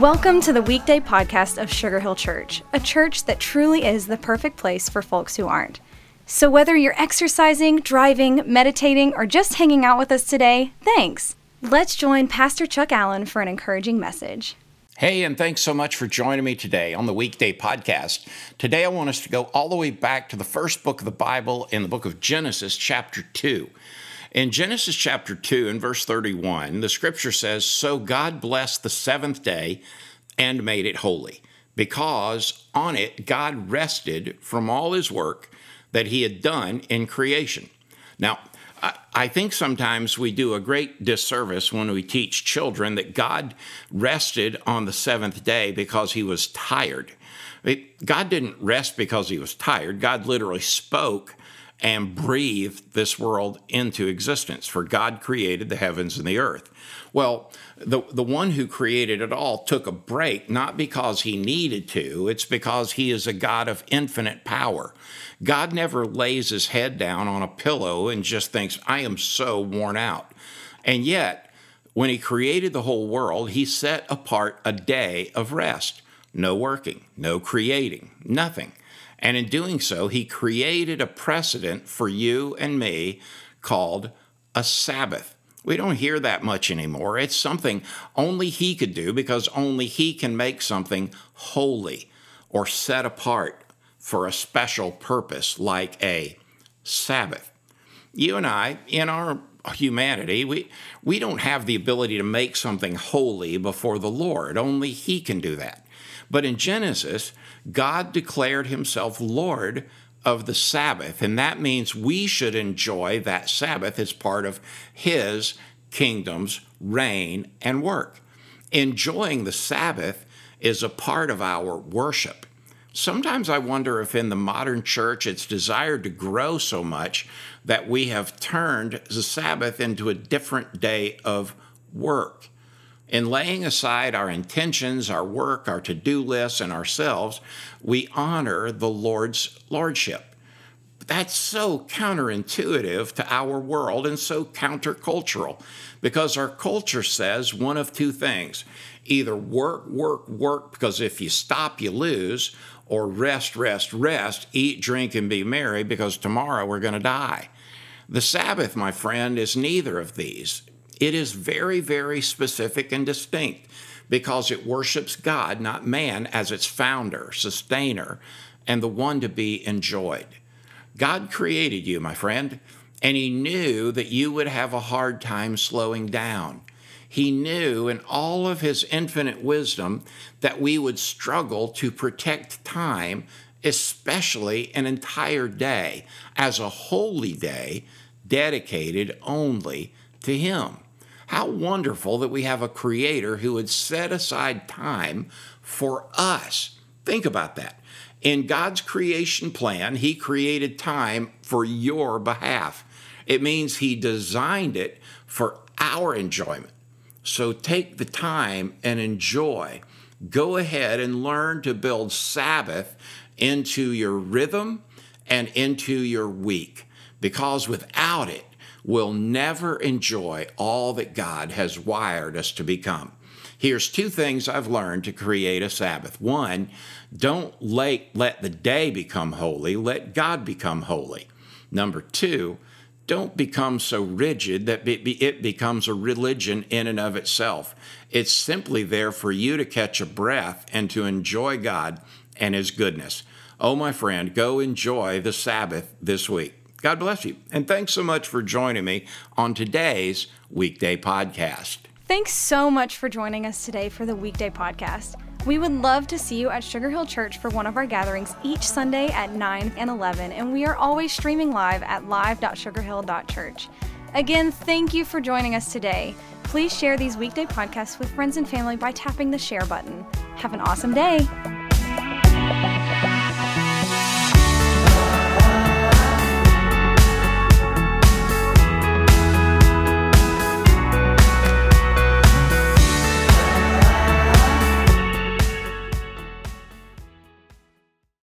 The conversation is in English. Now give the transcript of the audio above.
Welcome to the Weekday Podcast of Sugar Hill Church, a church that truly is the perfect place for folks who aren't. So whether you're exercising, driving, meditating, or just hanging out with us today, thanks. Let's join Pastor Chuck Allen for an encouraging message. Hey, and thanks so much for joining me today on the Weekday Podcast. Today I want us to go all the way back to the first book of the Bible in the book of Genesis, chapter 2. In Genesis chapter 2 and verse 31, the scripture says, "So God blessed the seventh day and made it holy, because on it God rested from all his work that he had done in creation." Now, I think sometimes we do a great disservice when we teach children that God rested on the seventh day because he was tired. God didn't rest because he was tired. God literally spoke and breathed this world into existence, for God created the heavens and the earth. Well, the one who created it all took a break, not because he needed to, it's because he is a God of infinite power. God never lays his head down on a pillow and just thinks, I am so worn out. And yet, when he created the whole world, he set apart a day of rest. No working, no creating, nothing. And in doing so, he created a precedent for you and me called a Sabbath. We don't hear that much anymore. It's something only he could do because only he can make something holy or set apart for a special purpose like a Sabbath. You and I, in our humanity, we don't have the ability to make something holy before the Lord. Only he can do that. But in Genesis, God declared himself Lord of the Sabbath, and that means we should enjoy that Sabbath as part of his kingdom's reign and work. Enjoying the Sabbath is a part of our worship. Sometimes I wonder if in the modern church it's desired to grow so much that we have turned the Sabbath into a different day of work. In laying aside our intentions, our work, our to-do lists, and ourselves, we honor the Lord's lordship. That's so counterintuitive to our world and so countercultural, because our culture says one of two things: either work, work, work, because if you stop, you lose, or rest, rest, rest, eat, drink, and be merry, because tomorrow we're going to die. The Sabbath, my friend, is neither of these. It is very, very specific and distinct because it worships God, not man, as its founder, sustainer, and the one to be enjoyed. God created you, my friend, and he knew that you would have a hard time slowing down. He knew in all of his infinite wisdom that we would struggle to protect time, especially an entire day, as a holy day dedicated only to him. How wonderful that we have a creator who would set aside time for us. Think about that. In God's creation plan, he created time for your behalf. It means he designed it for our enjoyment. So take the time and enjoy. Go ahead and learn to build Sabbath into your rhythm and into your week, because without it, we'll never enjoy all that God has wired us to become. Here's two things I've learned to create a Sabbath. One, don't let the day become holy, let God become holy. Number two, don't become so rigid that it becomes a religion in and of itself. It's simply there for you to catch a breath and to enjoy God and his goodness. Oh, my friend, go enjoy the Sabbath this week. God bless you, and thanks so much for joining me on today's Weekday Podcast. Thanks so much for joining us today for the Weekday Podcast. We would love to see you at Sugar Hill Church for one of our gatherings each Sunday at 9 and 11, and we are always streaming live at live.sugarhill.church. Again, thank you for joining us today. Please share these Weekday Podcasts with friends and family by tapping the share button. Have an awesome day.